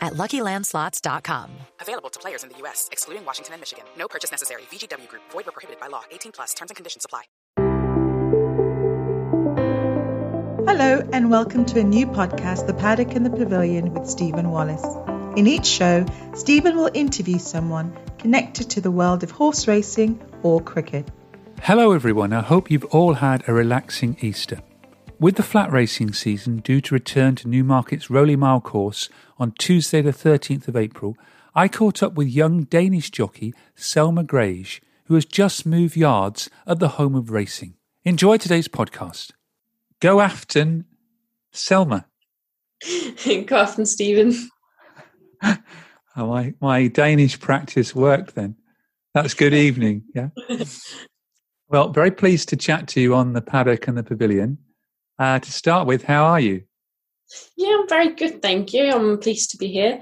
at LuckylandSlots.com. Available to players in the U.S., excluding Washington and Michigan. No purchase necessary. VGW Group. Void where prohibited by law. 18 plus. Terms and conditions apply. Hello and welcome to a new podcast, The Paddock and the Pavilion with Stephen Wallace. In each show, Stephen will interview someone connected to the world of horse racing or cricket. Hello everyone. I hope you've all had a relaxing Easter. With the flat racing season due to return to Newmarket's Rowley Mile course on Tuesday the 13th of April, I caught up with young Danish jockey Selma Grage, who has just moved yards at the home of racing. Enjoy today's podcast. Go aften, Selma. Go aften, Stephen. My Danish practice worked then. That's good evening, yeah? Well, very pleased to chat to you on The Paddock and the Pavilion. To start with, how are you? Yeah, I'm very good, thank you. I'm pleased to be here.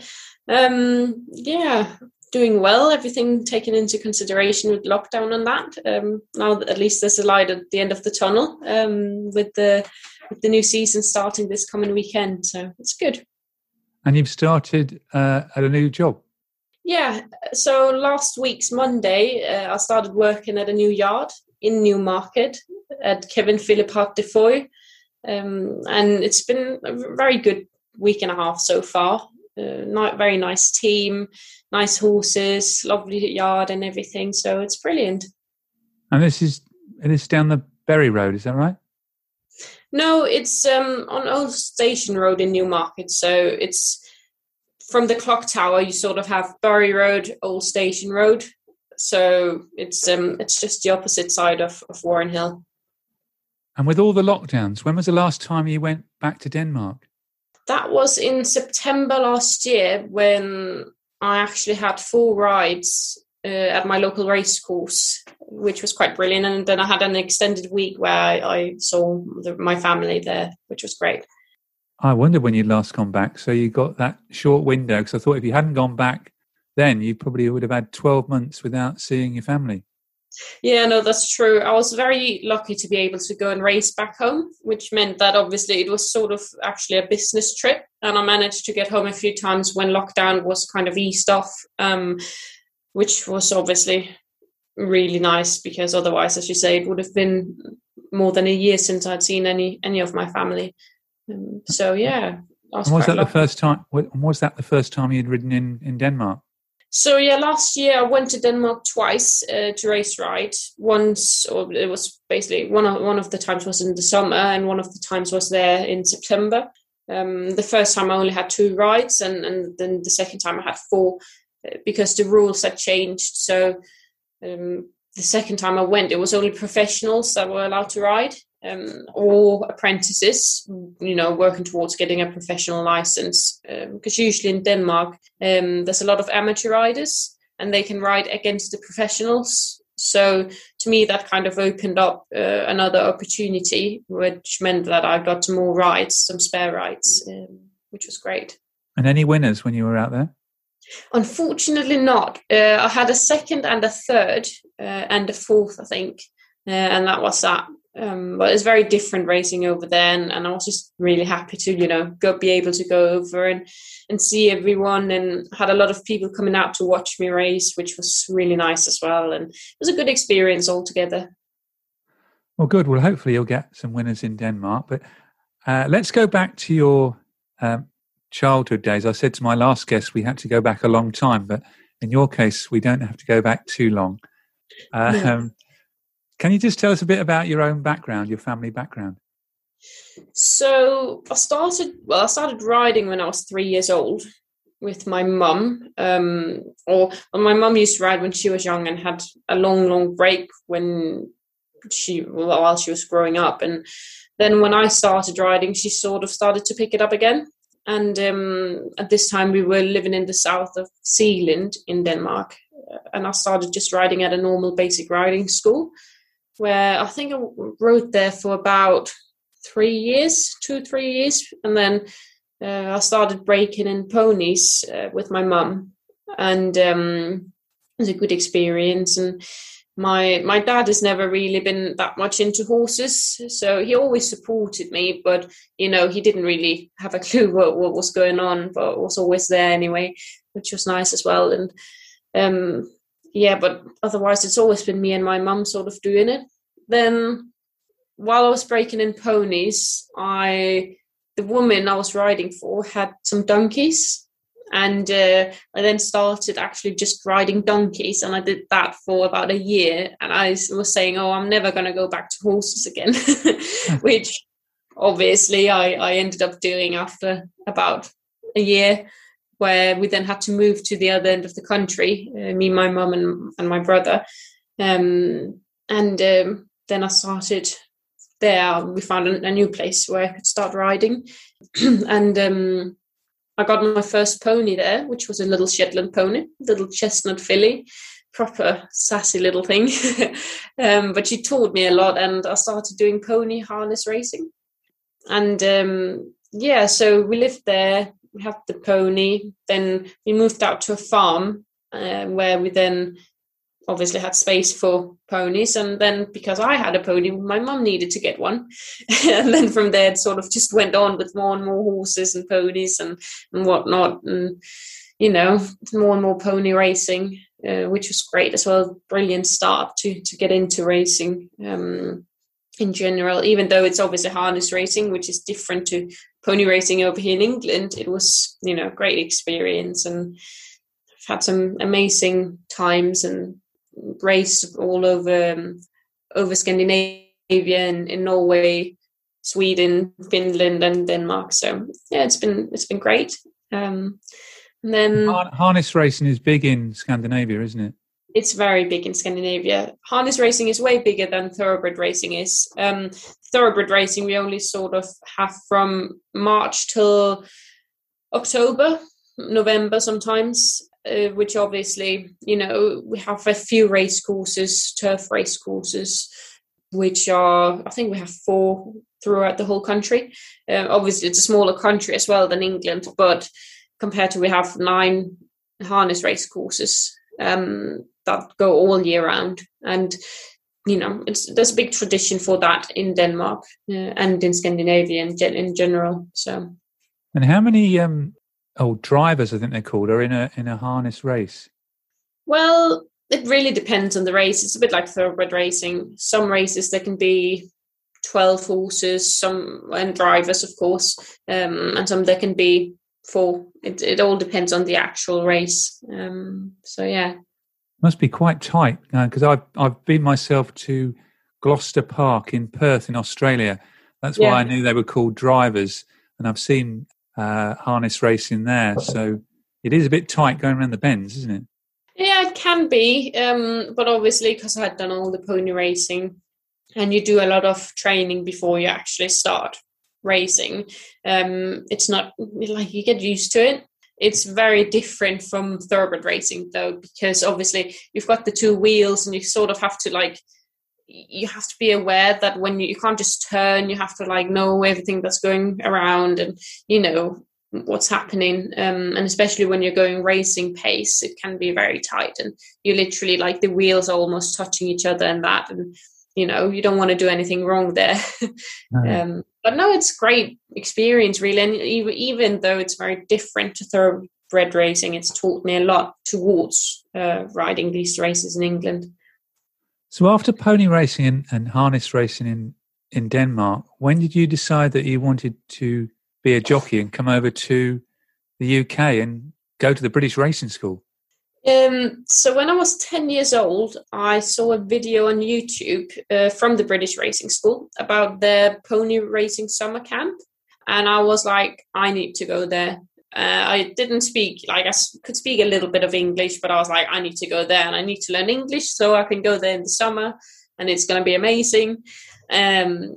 Doing well. Everything taken into consideration with lockdown and that. Now, at least there's a light at the end of the tunnel with the new season starting this coming weekend. So it's good. And you've started at a new job? Yeah. So last week's Monday, I started working at a new yard in Newmarket at Kevin Philippard Defoy. And it's been a very good week and a half so far. Very nice team, nice horses, lovely yard and everything. So it's brilliant. And it is down the Bury Road, is that right? No, it's on Old Station Road in Newmarket. So it's from the clock tower. You sort of have Bury Road, Old Station Road. So it's just the opposite side of Warren Hill. And with all the lockdowns, when was the last time you went back to Denmark? That was in September last year when I actually had 4 rides at my local race course, which was quite brilliant. And then I had an extended week where I saw my family there, which was great. I wondered when you'd last gone back. So you got that short window, because I thought if you hadn't gone back then, you probably would have had 12 months without seeing your family. Yeah, no, that's true. I was very lucky to be able to go and race back home, which meant that obviously it was sort of actually a business trip, and I managed to get home a few times when lockdown was kind of eased off, which was obviously really nice, because otherwise, as you say, it would have been more than a year since I'd seen any of my family. So yeah, I was quite lucky. Was that the first time you'd ridden in Denmark? So yeah, last year I went to Denmark twice to race ride. Once, or it was basically one of the times was in the summer, and one of the times was there in September. The first time I only had 2 rides, and then the second time I had 4 because the rules had changed. So the second time I went, it was only professionals that were allowed to ride, or apprentices, working towards getting a professional license, because usually in Denmark there's a lot of amateur riders and they can ride against the professionals. So to me that kind of opened up another opportunity, which meant that I got more rides, some spare rides, which was great. And any winners when you were out there? Unfortunately not. I had a second and a third and a fourth, I think, and that was that. But it's very different racing over there, and I was just really happy to, you know, be able to go over and see everyone, and had a lot of people coming out to watch me race, which was really nice as well, and it was a good experience altogether. Well, good. Well, hopefully you'll get some winners in Denmark. But let's go back to your childhood days. I said to my last guest we had to go back a long time, but in your case we don't have to go back too long. Can you just tell us a bit about your own background, your family background? So I started riding when I was 3 years old with my mum. My mum used to ride when she was young and had a long, long break while she was growing up. And then when I started riding, she sort of started to pick it up again. And at this time we were living in the south of Zealand in Denmark. And I started just riding at a normal basic riding school, where I think I rode there for about 3 years. And then I started breaking in ponies with my mum. And it was a good experience. And my dad has never really been that much into horses. So he always supported me, but, you know, he didn't really have a clue what was going on, but was always there anyway, which was nice as well. And but otherwise it's always been me and my mum sort of doing it. Then while I was breaking in ponies, the woman I was riding for had some donkeys, and I then started actually just riding donkeys, and I did that for about a year, and I was saying, I'm never going to go back to horses again, which obviously I ended up doing after about a year, where we then had to move to the other end of the country, me, my mum and my brother. Then I started there. We found a new place where I could start riding. And I got my first pony there, which was a little Shetland pony, little chestnut filly, proper sassy little thing. But she taught me a lot, and I started doing pony harness racing. And so we lived there. We had the pony, then we moved out to a farm where we then obviously had space for ponies, and then because I had a pony, my mum needed to get one. And then from there it sort of just went on with more and more horses and ponies and whatnot, and you know, more and more pony racing, which was great as well. Brilliant start to get into racing in general, even though it's obviously harness racing, which is different to pony racing over here in England. It was, you know, a great experience, and I've had some amazing times and raced all over Scandinavia and in Norway, Sweden, Finland, and Denmark. So yeah, it's been great. And then harness racing is big in Scandinavia, isn't it? It's very big in Scandinavia. Harness racing is way bigger than thoroughbred racing is. Thoroughbred racing we only sort of have from March till October, November sometimes, which obviously, you know, we have a few race courses, turf race courses, which are, I think we have 4 throughout the whole country. Obviously, it's a smaller country as well than England, but compared to we have 9 harness race courses that go all year round, and you know, there's a big tradition for that in Denmark and in Scandinavia in general. So, and how many drivers, I think they're called, are in a harness race? Well, it really depends on the race. It's a bit like thoroughbred racing. Some races there can be 12 horses, some and drivers, of course, and some there can be 4. It all depends on the actual race. So yeah, must be quite tight, because I've been myself to Gloucester Park in Perth in Australia. That's why I knew they were called drivers, and I've seen harness racing there. So it is a bit tight going around the bends, isn't it? Yeah, it can be, but obviously because I had done all the pony racing, and you do a lot of training before you actually start racing, it's not like you get used to it. It's very different from thoroughbred racing though, because obviously you've got the 2 wheels, and you sort of have to be aware that when you can't just turn, you have to know everything that's going around, and you know what's happening, and especially when you're going racing pace, it can be very tight, and you literally the wheels are almost touching each other and that, and you know, you don't want to do anything wrong there. No. But no, it's great experience really. And even though it's very different to thoroughbred racing, it's taught me a lot towards riding these races in England. So after pony racing and harness racing in Denmark, when did you decide that you wanted to be a jockey and come over to the UK and go to the British Racing School? So when I was 10 years old, I saw a video on YouTube from the British Racing School about their pony racing summer camp. And I was like, I need to go there. I didn't speak, like I could speak a little bit of English, but I was like, I need to go there and I need to learn English so I can go there in the summer and it's going to be amazing. And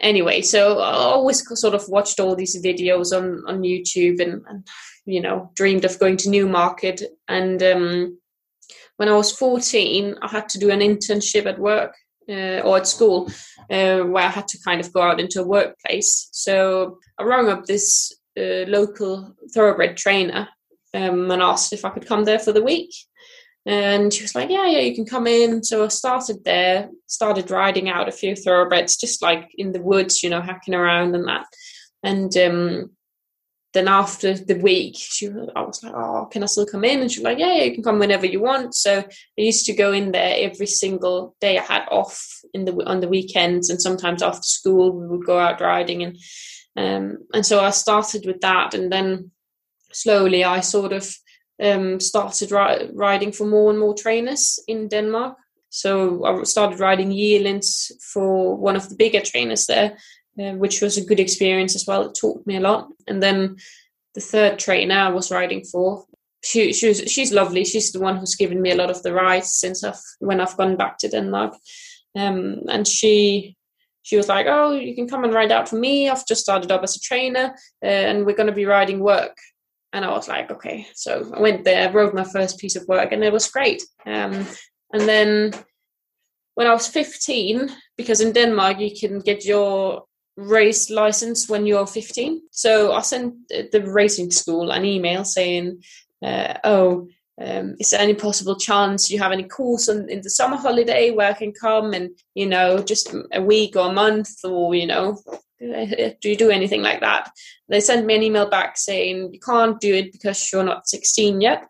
anyway, so I always sort of watched all these videos on YouTube and, you know, dreamed of going to Newmarket. And when I was 14, I had to do an internship at work or at school where I had to kind of go out into a workplace. So I rang up this local thoroughbred trainer and asked if I could come there for the week, and she was like, yeah you can come in. So I started riding out a few thoroughbreds, just like in the woods, you know, hacking around and that. And then after the week I was like, oh, can I still come in? And she was like, yeah you can come whenever you want. So I used to go in there every single day I had off on the weekends, and sometimes after school we would go out riding. And so I started with that, and then slowly I sort of started riding for more and more trainers in Denmark. So I started riding yearlings for one of the bigger trainers there, which was a good experience as well. It taught me a lot. And then the third trainer I was riding for, she's lovely. She's the one who's given me a lot of the rides since when I've gone back to Denmark. And she was like, oh, you can come and ride out for me. I've just started up as a trainer and we're going to be riding work. And I was like, okay. So I went there, rode my first piece of work, and it was great. And then when I was 15, because in Denmark you can get your race license when you're 15. So I sent the racing school an email saying, is there any possible chance you have any course in the summer holiday where I can come and, you know, just a week or a month, or, you know, do you do anything like that? They sent me an email back saying you can't do it because you're not 16 yet.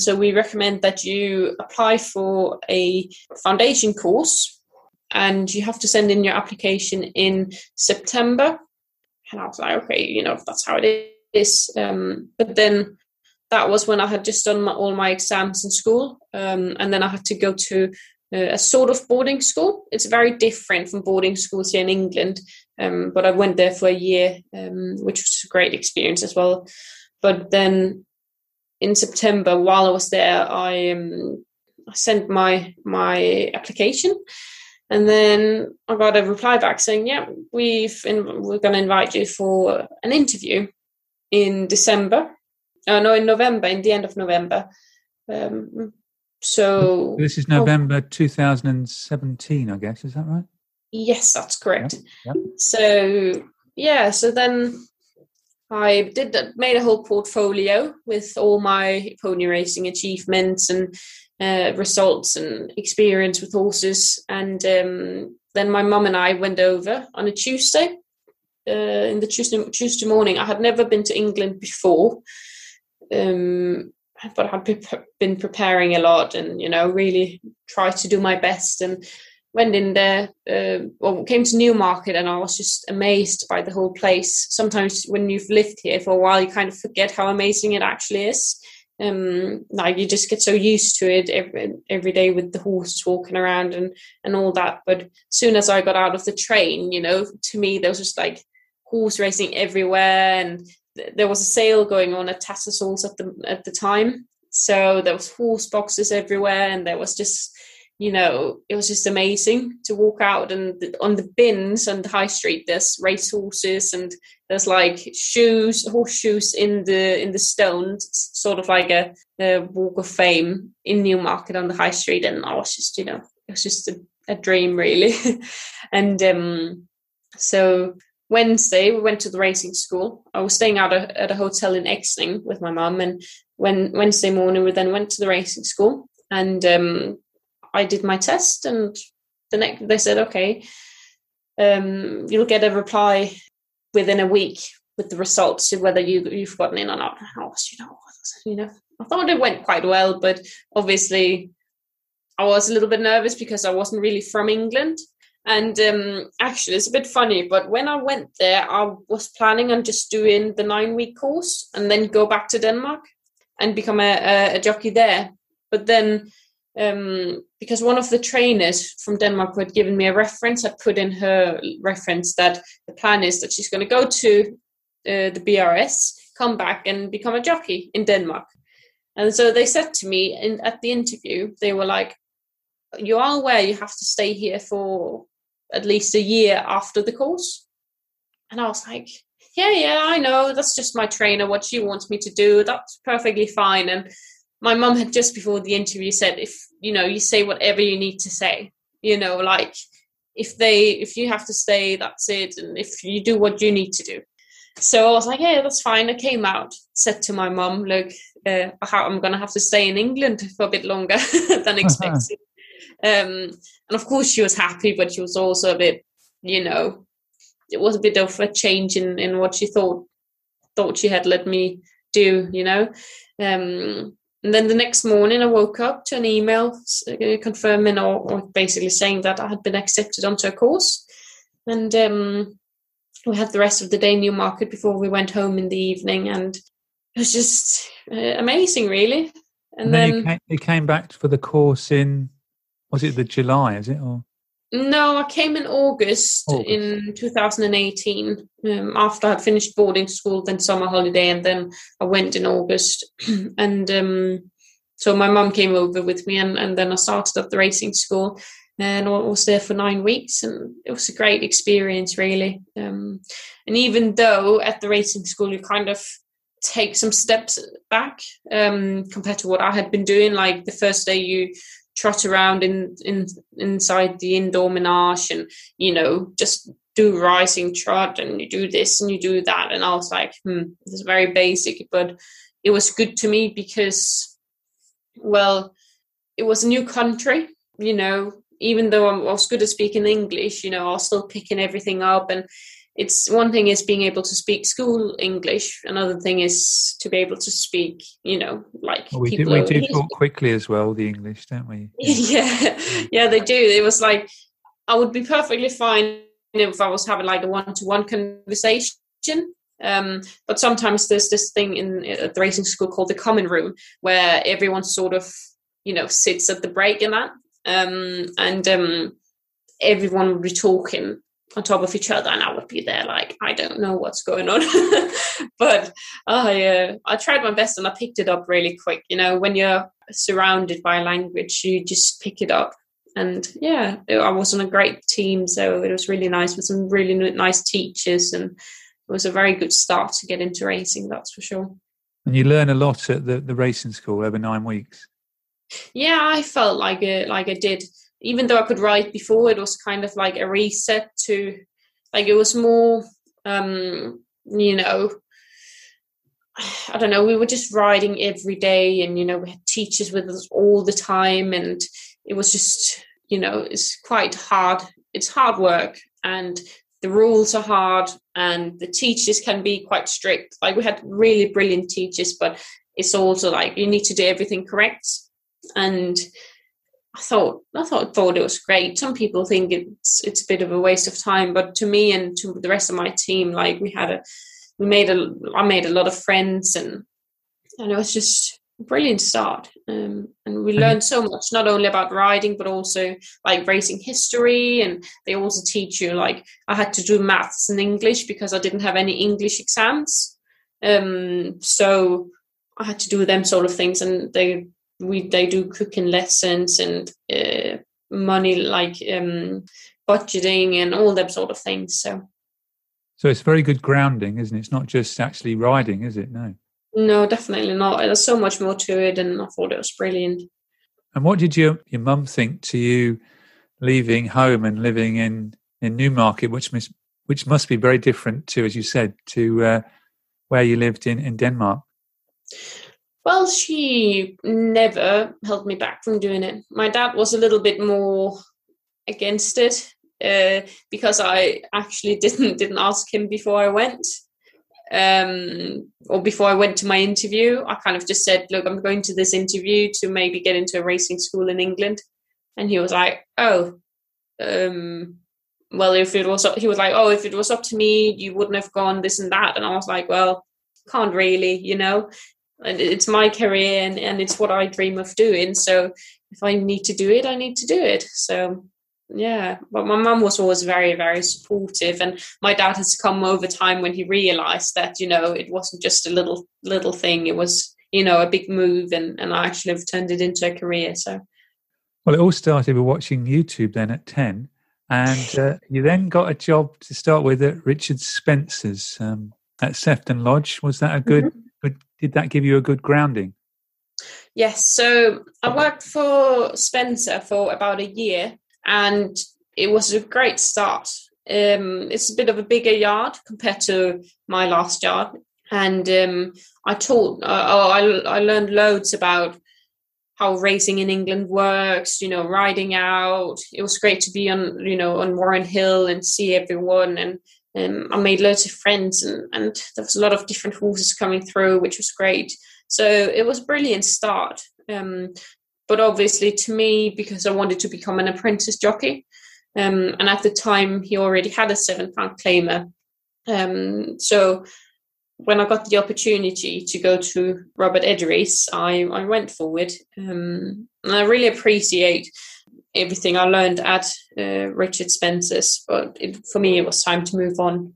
So we recommend that you apply for a foundation course, and you have to send in your application in September. And I was like, okay, you know, that's how it is. But then that was when I had just done all my exams in school. And then I had to go to a sort of boarding school. It's very different from boarding schools here in England. But I went there for a year, which was a great experience as well. But then in September, while I was there, I sent my application. And then I got a reply back saying, yeah, we're going to invite you for an interview in November, in the end of November. So this is November 2017, I guess. Is that right? Yes, that's correct. Yeah. So then I made a whole portfolio with all my pony racing achievements and results and experience with horses. And then my mum and I went over on a Tuesday. In the Tuesday morning, I had never been to England before. But I've been preparing a lot and, you know, really tried to do my best, and went in there, came to Newmarket, and I was just amazed by the whole place. Sometimes when you've lived here for a while, you kind of forget how amazing it actually is. Like you just get so used to it every day with the horses walking around and all that. But as soon as I got out of the train, you know, to me, there was just like horse racing everywhere, and there was a sale going on at Tattersalls at the time, so there was horse boxes everywhere, and there was just, you know, it was just amazing to walk out, and on the bins on the high street there's race horses, and there's like horseshoes in the stone, sort of like a walk of fame in Newmarket on the high street. And I was just, you know, it was just a dream really. And so Wednesday, we went to the racing school. I was staying out at a hotel in Exning with my mum, and Wednesday morning, we then went to the racing school. And I did my test, and the next they said, okay, you'll get a reply within a week with the results, whether you've gotten in or not. I was, I thought it went quite well, but obviously I was a little bit nervous because I wasn't really from England. And actually, it's a bit funny, but when I went there, I was planning on just doing the 9-week course and then go back to Denmark and become a jockey there. But then, because one of the trainers from Denmark who had given me a reference, I put in her reference that the plan is that she's going to go to the BRS, come back and become a jockey in Denmark. And so they said to me at the interview, they were like, you are aware you have to stay here for at least a year after the course. And I was like, yeah, I know, that's just my trainer, what she wants me to do, that's perfectly fine. And my mum had just before the interview said, if you say whatever you need to say, like if you have to stay, that's it, and if you do what you need to do. So I was like, yeah, that's fine. I came out, said to my mum, look, I'm gonna have to stay in England for a bit longer than expected. And of course she was happy, but she was also a bit, it was a bit of a change in what she thought she had let me do, And then the next morning I woke up to an email confirming or basically saying that I had been accepted onto a course. And we had the rest of the day in Newmarket before we went home in the evening, and it was just amazing, really. And then you came back for the course in... Was it the July, is it? Or? No, I came in August. In 2018, after I'd finished boarding school, then summer holiday, and then I went in August. And so my mum came over with me, and then I started at the racing school, and I was there for 9 weeks, and it was a great experience, really. And even though at the racing school you kind of take some steps back compared to what I had been doing, like the first day you trot around inside the indoor menage and, just do rising trot, and you do this and you do that. And I was like, this is very basic, but it was good to me because, well, it was a new country, even though I was good at speaking English, I was still picking everything up. And it's one thing is being able to speak school English. Another thing is to be able to speak, we do talk quickly as well, the English, don't we? Yeah, they do. It was like, I would be perfectly fine if I was having like a one-to-one conversation. But sometimes there's this thing at the racing school called the common room where everyone sort of, sits at the break and that. Everyone would be talking on top of each other, and I would be there like, I don't know what's going on. But I tried my best, and I picked it up really quick. When you're surrounded by language, you just pick it up. And yeah, I was on a great team, so it was really nice with some really nice teachers, and it was a very good start to get into racing, that's for sure. And you learn a lot at the racing school over 9 weeks. Yeah, I felt like I did. Even though I could write before, it was kind of like a reset to, like, it was more, I don't know, we were just writing every day, and, we had teachers with us all the time, and it was just, it's quite hard. It's hard work, and the rules are hard, and the teachers can be quite strict. Like, we had really brilliant teachers, but it's also like, you need to do everything correct. And I thought it was great. Some people think it's a bit of a waste of time, but to me and to the rest of my team, like I made a lot of friends, and it was just a brilliant start. And we learned so much, not only about riding, but also like racing history. And they also teach you, like, I had to do maths and English because I didn't have any English exams, so I had to do them sort of things. And they do cooking lessons and money, like budgeting and all that sort of things. So it's very good grounding, isn't it? It's not just actually riding, is it? No, definitely not. There's so much more to it, and I thought it was brilliant. And what did your mum think to you leaving home and living in Newmarket, which must be very different to, as you said, to where you lived in Denmark? Well, she never held me back from doing it. My dad was a little bit more against it because I actually didn't ask him before I went. Or before I went to my interview, I kind of just said, look, I'm going to this interview to maybe get into a racing school in England. And he was like, if it was up to me, you wouldn't have gone this and that. And I was like, well, can't really, you know, and it's my career and it's what I dream of doing. So if I need to do it, I need to do it. So yeah, but my mum was always very, very supportive, and my dad has come over time when he realized that, you know, it wasn't just a little thing. It was, you know, a big move, and I actually have turned it into a career. So, well, it all started with watching YouTube then at 10, and you then got a job to start with at Richard Spencer's at Sefton Lodge. Was that a good? Mm-hmm. Did that give you a good grounding? Yes. So I worked for Spencer for about a year. And it was a great start. It's a bit of a bigger yard compared to my last yard. And I learned loads about how racing in England works, you know, riding out. It was great to be on Warren Hill and see everyone. And I made loads of friends, and there was a lot of different horses coming through, which was great. So it was a brilliant start. But obviously to me, because I wanted to become an apprentice jockey. And at the time, he already had a £7 claimer. So when I got the opportunity to go to Robert Eddery's, I went for it. And I really appreciate everything I learned at Richard Spencer's. But for me, it was time to move on.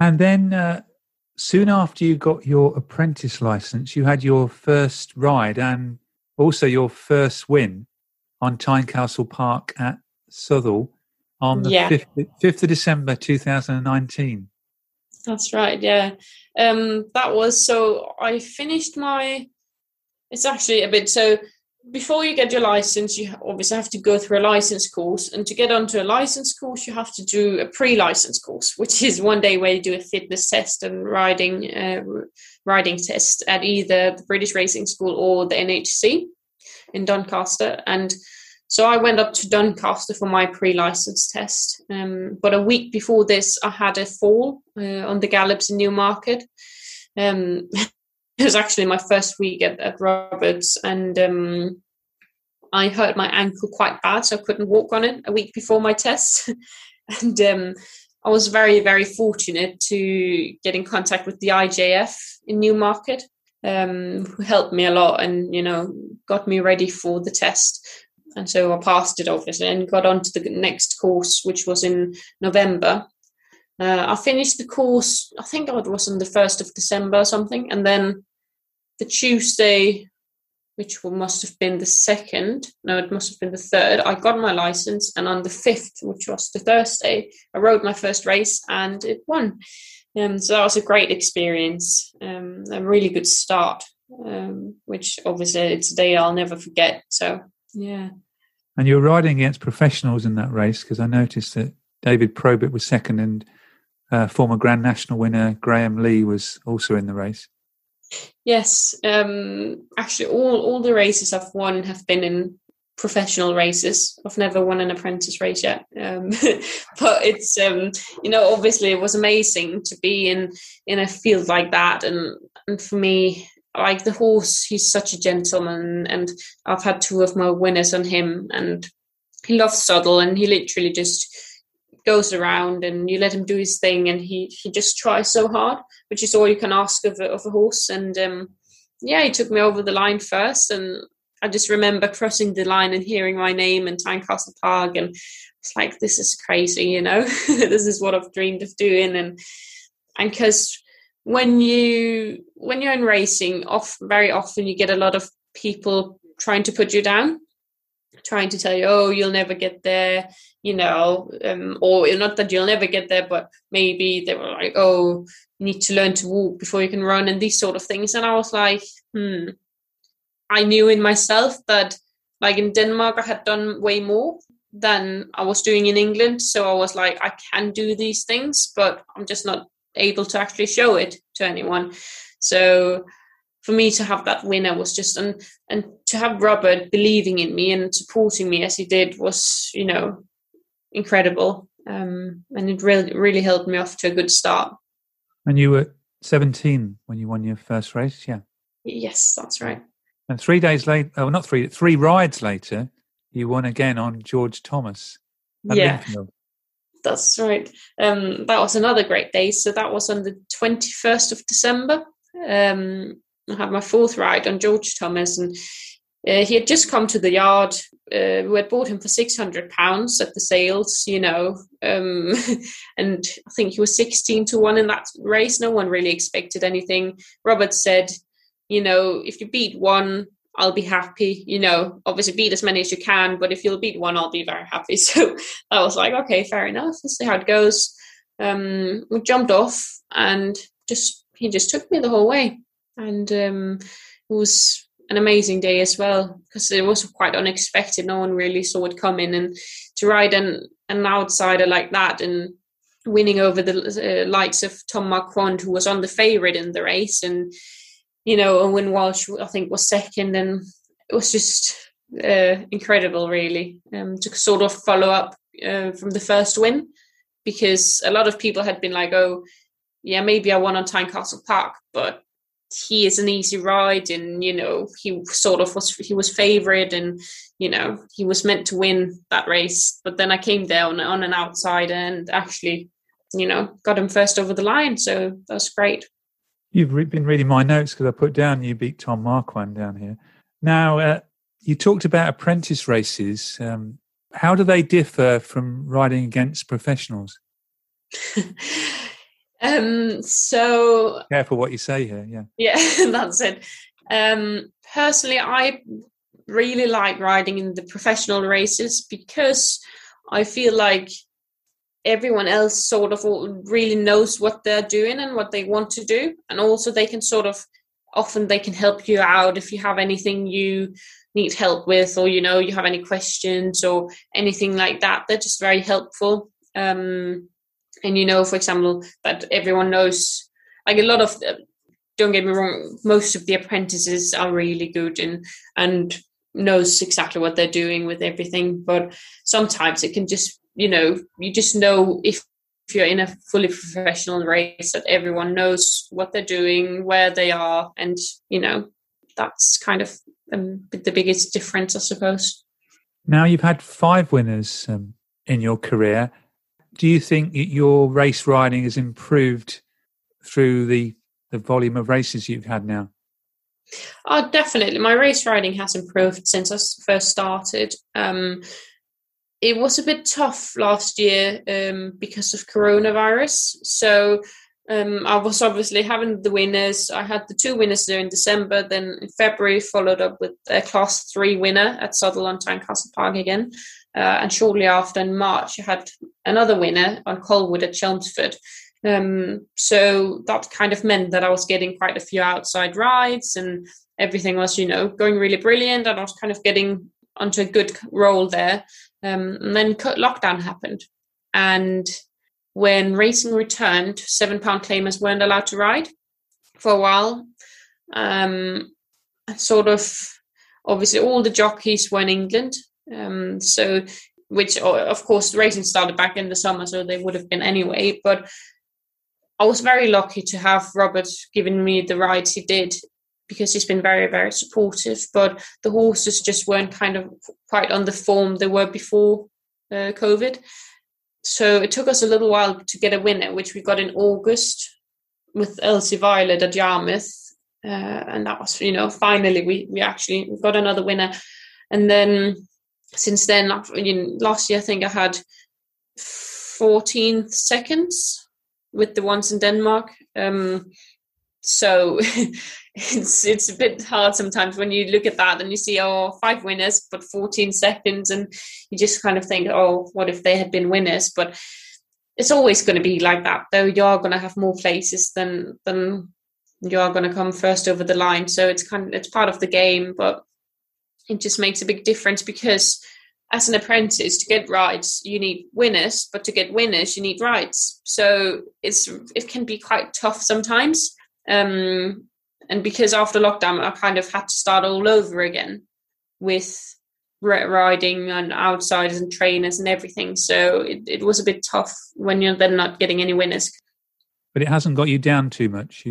And then soon after you got your apprentice licence, you had your first ride and also your first win on Tynecastle Park at Southall on the 5th of December 2019. That's right, yeah. I finished so before you get your licence, you obviously have to go through a licence course. And to get onto a licence course, you have to do a pre-licence course, which is one day where you do a fitness test and riding test at either the British Racing School or the NHC in Doncaster. And so I went up to Doncaster for my pre-license test. But a week before this, I had a fall on the gallops in Newmarket. It was actually my first week at Roberts, and I hurt my ankle quite bad, so I couldn't walk on it a week before my test. And I was very, very fortunate to get in contact with the IJF in Newmarket, who helped me a lot and, you know, got me ready for the test. And so I passed it, obviously, and got on to the next course, which was in November. I finished the course, I think it was on the 1st of December or something. And then the Tuesday, which must have been the 2nd. No, it must have been the 3rd. I got my license, and on the 5th, which was the Thursday, I rode my first race and it won. So that was a great experience, a really good start, which obviously it's a day I'll never forget. So, yeah. And you were riding against professionals in that race, because I noticed that David Probert was second and former Grand National winner Graham Lee was also in the race. Yes, actually all the races I've won have been in professional races. I've never won an apprentice race yet. But it's, you know, obviously it was amazing to be in a field like that. And for me, like the horse, he's such a gentleman, and I've had two of my winners on him, and he loves Southall, and he literally just goes around and you let him do his thing, and he just tries so hard, which is all you can ask of a horse. And he took me over the line first, and I just remember crossing the line and hearing my name and Tynecastle Park, and it's like, this is crazy, you know. This is what I've dreamed of doing. And because when you're in racing, very often you get a lot of people trying to put you down, trying to tell you, oh, you'll never get there, you know, or not that you'll never get there, but maybe they were like, oh, you need to learn to walk before you can run, and these sort of things. And I was like, I knew in myself that, like, in Denmark I had done way more than I was doing in England, so I was like, I can do these things, but I'm just not able to actually show it to anyone. So for me to have that winner was just, and to have Robert believing in me and supporting me as he did was, you know, incredible. And it really, really helped me off to a good start. And you were 17 when you won your first race, yeah? Yes, that's right. And 3 days later, oh, not three, 3 rides later, you won again on George Thomas. Yeah, Lincoln. That's right. That was another great day. So that was on the 21st of December. I had my 4th ride on George Thomas, and he had just come to the yard. We had bought him for £600 at the sales, you know, and I think he was 16-1 in that race. No one really expected anything. Robert said, you know, if you beat one, I'll be happy, you know, obviously beat as many as you can, but if you'll beat one, I'll be very happy. So I was like, okay, fair enough. Let's see how it goes. We jumped off and he just took me the whole way. And it was an amazing day as well, because it was quite unexpected. No one really saw it coming, and to ride an outsider like that and winning over the likes of Tom Marquand, who was on the favourite in the race, and, you know, Owen Walsh, I think, was 2nd, and it was just incredible, really, to sort of follow up from the first win, because a lot of people had been like, oh, yeah, maybe I won on Tynecastle Park, but he is an easy ride, and, you know, he was favourite, and, you know, he was meant to win that race. But then I came down on an outsider and actually, you know, got him first over the line, so that was great. You've been reading my notes, because I put down you beat Tom Marquand down here. Now, you talked about apprentice races. How do they differ from riding against professionals? So careful what you say here. Yeah, that's it. Personally, I really like riding in the professional races, because I feel like everyone else sort of really knows what they're doing and what they want to do, and also they can sort of often they can help you out if you have anything you need help with, or, you know, you have any questions or anything like that. They're just very helpful. And, you know, for example, that everyone knows, like a lot of, don't get me wrong, most of the apprentices are really good and knows exactly what they're doing with everything. But sometimes it can just, you know, you just know if you're in a fully professional race that everyone knows what they're doing, where they are. And, you know, that's kind of the biggest difference, I suppose. Now you've had 5 winners in your career. Do you think your race riding has improved through the volume of races you've had now? Oh, definitely. My race riding has improved since I first started. It was a bit tough last year because of coronavirus. So I was obviously having the winners. I had the 2 winners there in December. Then in February, followed up with a Class 3 winner at Sutherland Tynecastle Park again. And shortly after, in March, I had another winner on Colwood at Chelmsford. So that kind of meant that I was getting quite a few outside rides, and everything was, you know, going really brilliant. And I was kind of getting onto a good roll there. And then lockdown happened. And when racing returned, £7 claimers weren't allowed to ride for a while. Sort of, obviously, all the jockeys were in England. So, which, of course, racing started back in the summer, so they would have been anyway. But I was very lucky to have Robert giving me the rides he did, because he's been very, very supportive. But the horses just weren't kind of quite on the form they were before COVID. So it took us a little while to get a winner, which we got in August with Elsie Violet at Yarmouth. And that was, you know, finally we actually got another winner. And then since then, last year, I think I had 14 seconds with the ones in Denmark. So it's a bit hard sometimes when you look at that and you see, 5 winners, but 14 seconds. And you just kind of think, what if they had been winners? But it's always going to be like that, though. You are going to have more places than you are going to come first over the line. So it's part of the game, but it just makes a big difference, because as an apprentice, to get rides, you need winners, but to get winners, you need rides. So it can be quite tough sometimes. And because after lockdown, I kind of had to start all over again with riding and outsiders and trainers and everything. So it was a bit tough when you're then not getting any winners. But it hasn't got you down too much.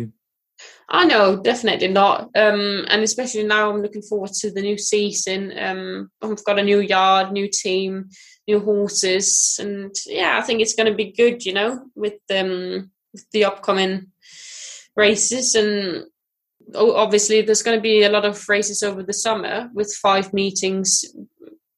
I know, definitely not. And especially now I'm looking forward to the new season. I've got a new yard, new team, new horses. And yeah, I think it's going to be good, you know, with the upcoming races. And obviously there's going to be a lot of races over the summer with 5 meetings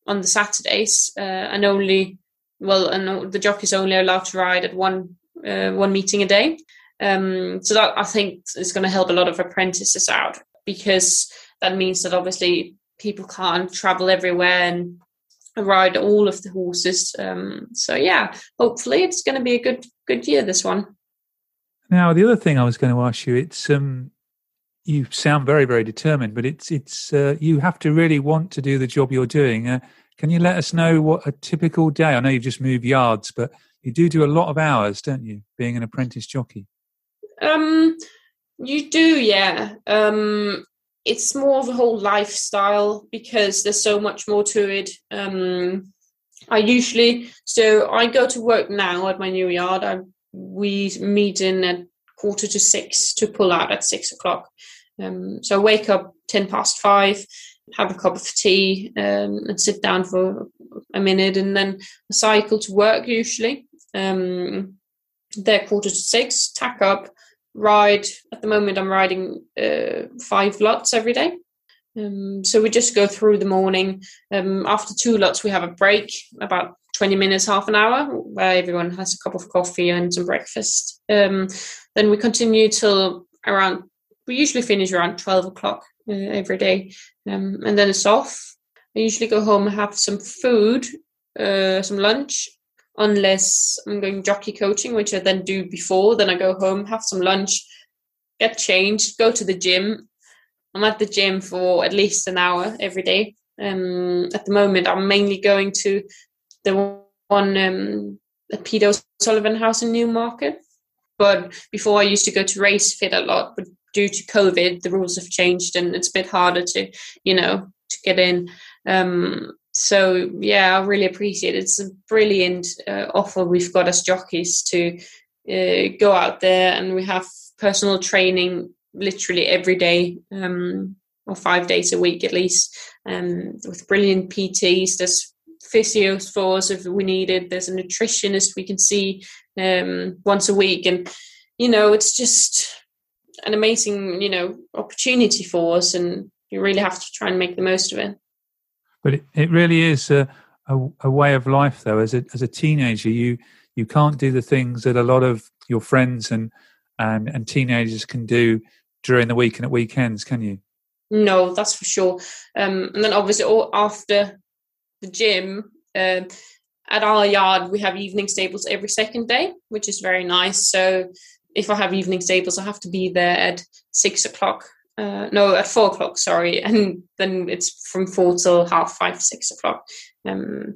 on the Saturdays. And the jockeys only allowed to ride at one meeting a day. So that, I think, is going to help a lot of apprentices out, because that means that obviously people can't travel everywhere and ride all of the horses. So yeah, hopefully it's going to be a good year, this one. Now, the other thing I was going to ask you, it's you sound very, very determined, but it's you have to really want to do the job you're doing. Can you let us know what a typical day? I know you've just moved yards, but you do a lot of hours, don't you, being an apprentice jockey? You do, yeah. It's more of a whole lifestyle because there's so much more to it. I go to work now at my new yard. We meet in at 5:45 to pull out at 6:00. So I wake up 5:10, have a cup of tea, and sit down for a minute, and then I cycle to work usually. They're 5:45, tack up, ride. At the moment I'm riding 5 lots every day. So we just go through the morning. After 2 lots we have a break, about 20 minutes, half an hour, where everyone has a cup of coffee and some breakfast. Then we continue till we usually finish around 12 o'clock every day. And then it's off. I usually go home and have some food, some lunch, unless I'm going jockey coaching, which I then do before. Then I go home, have some lunch, get changed, go to the gym. I'm at the gym for at least an hour every day. At the moment, I'm mainly going to the one at Pedo Sullivan House in Newmarket. But before I used to go to Race Fit a lot, but due to COVID, the rules have changed and it's a bit harder to, you know, to get in. So yeah, I really appreciate it. It's a brilliant offer we've got as jockeys to go out there, and we have personal training literally every day, or 5 days a week at least, with brilliant PTs. There's physios for us if we need it. There's a nutritionist we can see once a week, and you know, it's just an amazing, you know, opportunity for us, and you really have to try and make the most of it. But it really is a way of life, though. As a teenager, you can't do the things that a lot of your friends and teenagers can do during the week and at weekends, can you? No, that's for sure. And then obviously, all after the gym, at our yard, we have evening stables every second day, which is very nice. So if I have evening stables, I have to be there at 6:00. At 4:00, sorry. And then it's from 4 till 5:30, 6:00,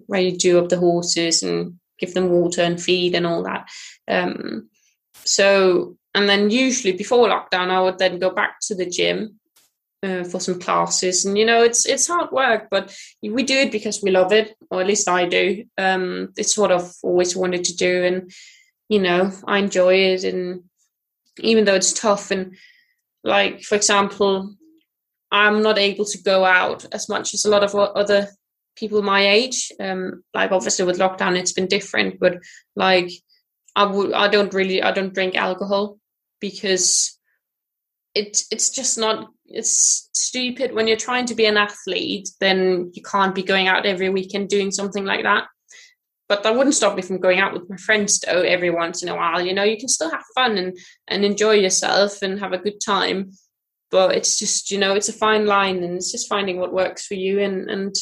where you do up the horses and give them water and feed and all that. And then usually before lockdown, I would then go back to the gym for some classes. And, you know, it's hard work, but we do it because we love it, or at least I do. It's what I've always wanted to do. And, you know, I enjoy it. And even though it's tough, and like, for example, I'm not able to go out as much as a lot of other people my age. Like, obviously with lockdown, it's been different, but like, I don't drink alcohol because it's just not, it's stupid. When you're trying to be an athlete, then you can't be going out every weekend doing something like that. But that wouldn't stop me from going out with my friends though every once in a while. You know, you can still have fun and enjoy yourself and have a good time. But it's just, you know, it's a fine line, and it's just finding what works for you and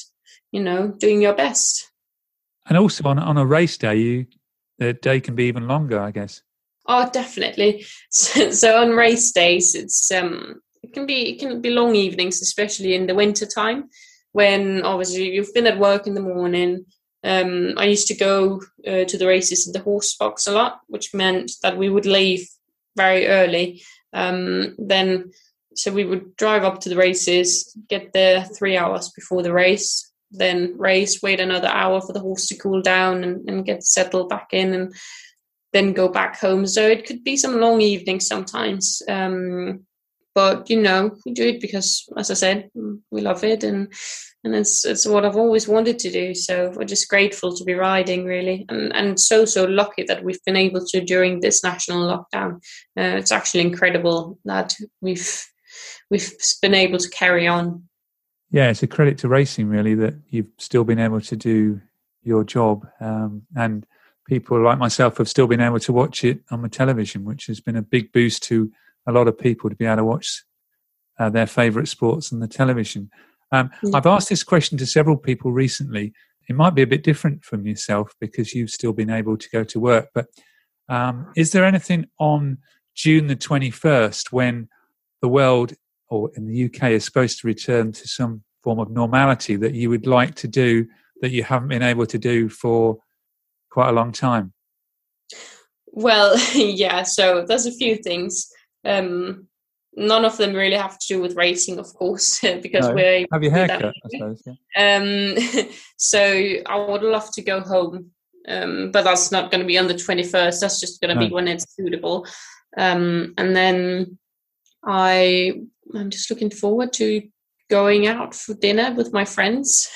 you know, doing your best. And also on a race day, the day can be even longer, I guess. Oh, definitely. So on race days, it's it can be long evenings, especially in the winter time, when obviously you've been at work in the morning. I used to go to the races in the horse box a lot, which meant that we would leave very early. Then So we would drive up to the races, get there 3 hours before the race, then race, wait another hour for the horse to cool down and get settled back in, and then go back home. So it could be some long evenings sometimes. But, you know, we do it because, as I said, we love it, and it's what I've always wanted to do. So we're just grateful to be riding, really, and so lucky that we've been able to during this national lockdown. It's actually incredible that we've been able to carry on. Yeah, it's a credit to racing, really, that you've still been able to do your job, and people like myself have still been able to watch it on the television, which has been a big boost to a lot of people to be able to watch their favourite sports on the television. I've asked this question to several people recently. It might be a bit different from yourself because you've still been able to go to work, but is there anything on June the 21st when the world or in the UK is supposed to return to some form of normality that you would like to do that you haven't been able to do for quite a long time? Well, yeah, so there's a few things. None of them really have to do with racing, of course, because no. We're have your haircut, I suppose. Yeah. So I would love to go home, but that's not going to be on the 21st. That's just going to be when it's suitable. And then I'm just looking forward to going out for dinner with my friends,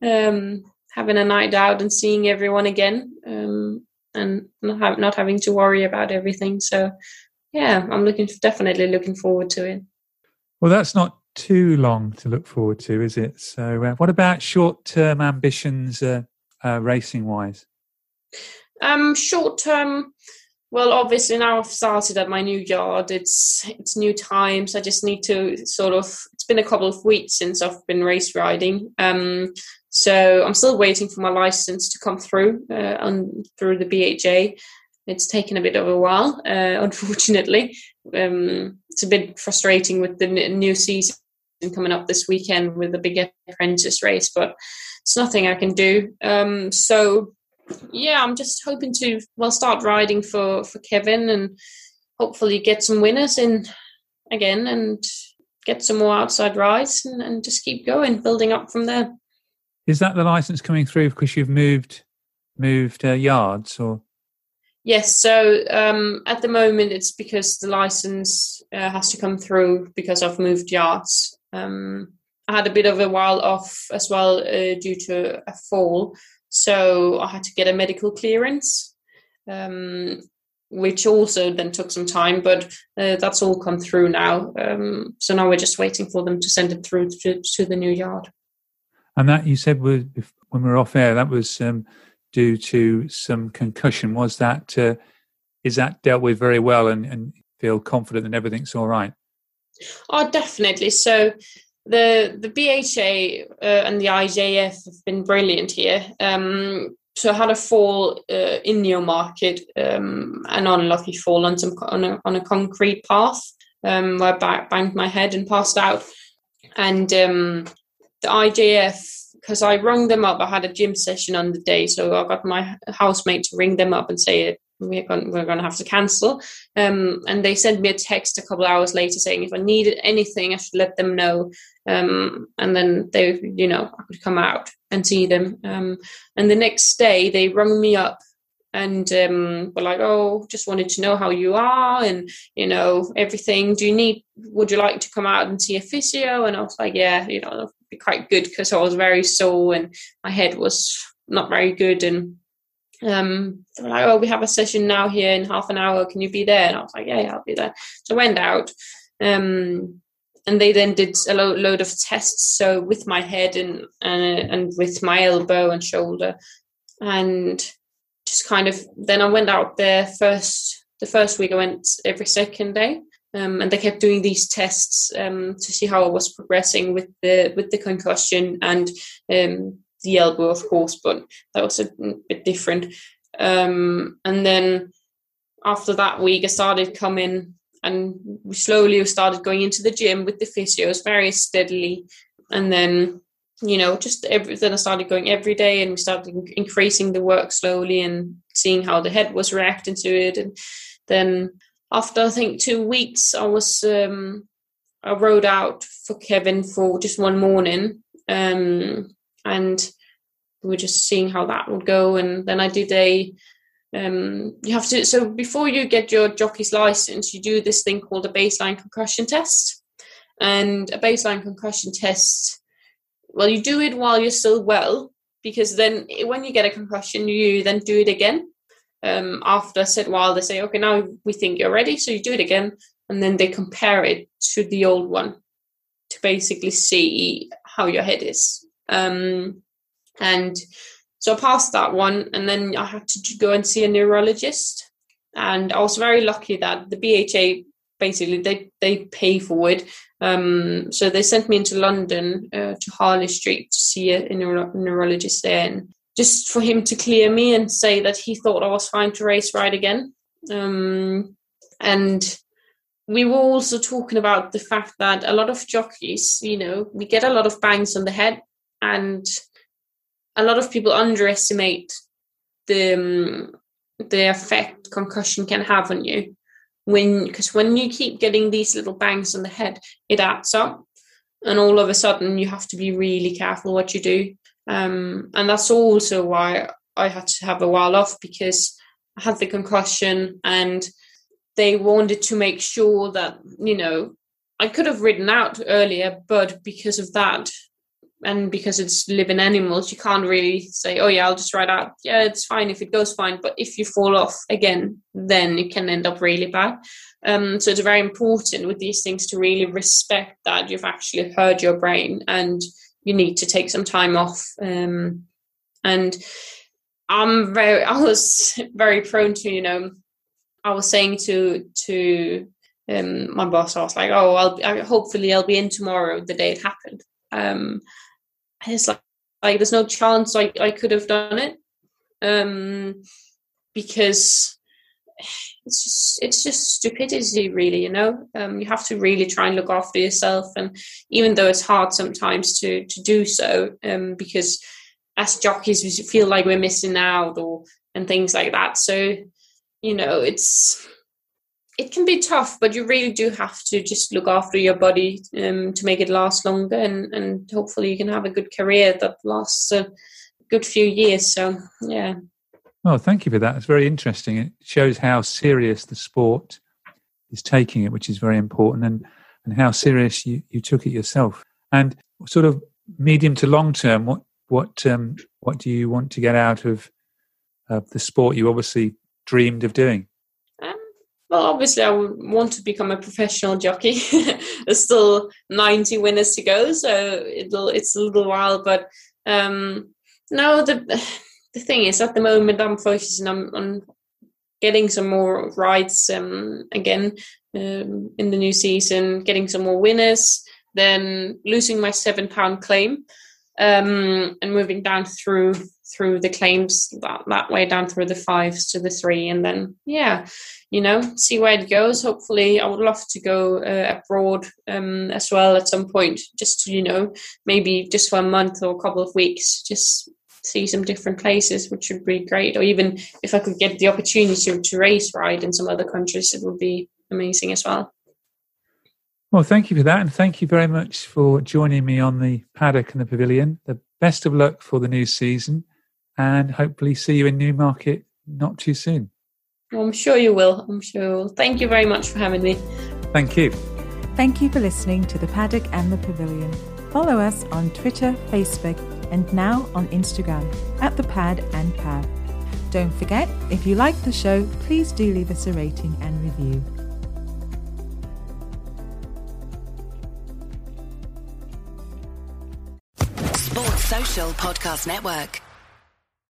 having a night out and seeing everyone again, and not having to worry about everything. So. Yeah, I'm definitely looking forward to it. Well, that's not too long to look forward to, is it? So what about short-term ambitions racing-wise? Short-term, well, obviously now I've started at my new yard. It's new times. I just need to it's been a couple of weeks since I've been race riding. So I'm still waiting for my license to come through through the BHA. It's taken a bit of a while, unfortunately. It's a bit frustrating with the new season coming up this weekend with the big apprentice race, but it's nothing I can do. So, yeah, I'm just hoping to start riding for Kevin and hopefully get some winners in again and get some more outside rides and just keep going, building up from there. Is that the licence coming through because you've moved yards or...? Yes, so at the moment it's because the licence has to come through because I've moved yards. I had a bit of a while off as well due to a fall, so I had to get a medical clearance, which also then took some time, but that's all come through now. So now we're just waiting for them to send it through to the new yard. And that you said when we were off air, that was... due to some concussion, was that is that dealt with very well and feel confident that everything's all right? Oh, definitely. So the BHA and the IJF have been brilliant here. So I had a fall in Newmarket, an unlucky fall on a concrete path where I banged my head and passed out. And the IJF. Because I rung them up, I had a gym session on the day, so I got my housemate to ring them up and say we're going to have to cancel. And they sent me a text a couple of hours later saying if I needed anything, I should let them know. And then they, I could come out and see them. And the next day they rung me up and were like, "Oh, just wanted to know how you are and everything. Would you like to come out and see a physio?" And I was like, "Yeah, be quite good," because I was very sore and my head was not very good. And they were like, "Oh, we have a session now here in half an hour. Can you be there?" And I was like, "Yeah, I'll be there." So I went out, and they then did a load of tests. So with my head and with my elbow and shoulder, and just kind of then I went out there the first week. I went every second day. And they kept doing these tests to see how I was progressing with the concussion and the elbow, of course, but that was a bit different. And then after that week, I started coming and we slowly started going into the gym with the physios very steadily. And then, then I started going every day and we started increasing the work slowly and seeing how the head was reacting to it. And then... after, I think, 2 weeks, I was I rode out for Kevin for just one morning, and we were just seeing how that would go. And then I did a you have to, so before you get your jockey's license, you do this thing called a baseline concussion test. And a baseline concussion test, well, you do it while you're still well, because then when you get a concussion, you then do it again. After a set while, they say, okay, now we think you're ready, so you do it again, and then they compare it to the old one to basically see how your head is. And so I passed that one, and then I had to go and see a neurologist. And I was very lucky that the BHA, basically, they pay for it. So they sent me into London to Harley Street to see a neurologist there, and just for him to clear me and say that he thought I was fine to race ride again. And we were also talking about the fact that a lot of jockeys, you know, we get a lot of bangs on the head, and a lot of people underestimate the effect concussion can have on you. Because when you keep getting these little bangs on the head, it adds up, and all of a sudden you have to be really careful what you do. And that's also why I had to have a while off, because I had the concussion and they wanted to make sure that, you know, I could have ridden out earlier, but because of that and because it's living animals, you can't really say, oh yeah, I'll just ride out. Yeah, it's fine if it goes fine. But if you fall off again, then it can end up really bad. So it's very important with these things to really respect that you've actually heard your brain and you need to take some time off. And I was very prone to, you know, I was saying to my boss, I was like, oh, hopefully I'll be in tomorrow, the day it happened. And it's like there's no chance I could have done it, because it's just stupidity, really, you know. You have to really try and look after yourself, and even though it's hard sometimes to do so, because as jockeys we feel like we're missing out and things like that. So, you know, it can be tough, but you really do have to just look after your body to make it last longer, and hopefully you can have a good career that lasts a good few years. So, yeah. Oh, thank you for that. It's very interesting. It shows how serious the sport is taking it, which is very important, and how serious you took it yourself. And sort of medium to long term, what do you want to get out of the sport you obviously dreamed of doing? Well, obviously, I would want to become a professional jockey. There's still 90 winners to go, so it's a little while. But no, the thing is, at the moment, I'm focusing on getting some more rides again in the new season, getting some more winners, then losing my £7 claim and moving down through the claims that way, down through the 5s to the 3, and then, yeah, you know, see where it goes. Hopefully I would love to go abroad as well at some point, just to, you know, maybe just for a month or a couple of weeks, just see some different places, which would be great. Or even if I could get the opportunity to race ride in some other countries, it would be amazing as well. Well, thank you for that, and thank you very much for joining me on the paddock and the pavilion. The best of luck for the new season, and hopefully see you in Newmarket not too soon. Well, I'm sure you will. I'm sure. Thank you very much for having me. Thank you. Thank you for listening to The Paddock and the Pavilion. Follow us on Twitter, Facebook, and now on Instagram @thepad and pad. Don't forget, if you like the show, please do leave us a rating and review. Sports Social Podcast Network.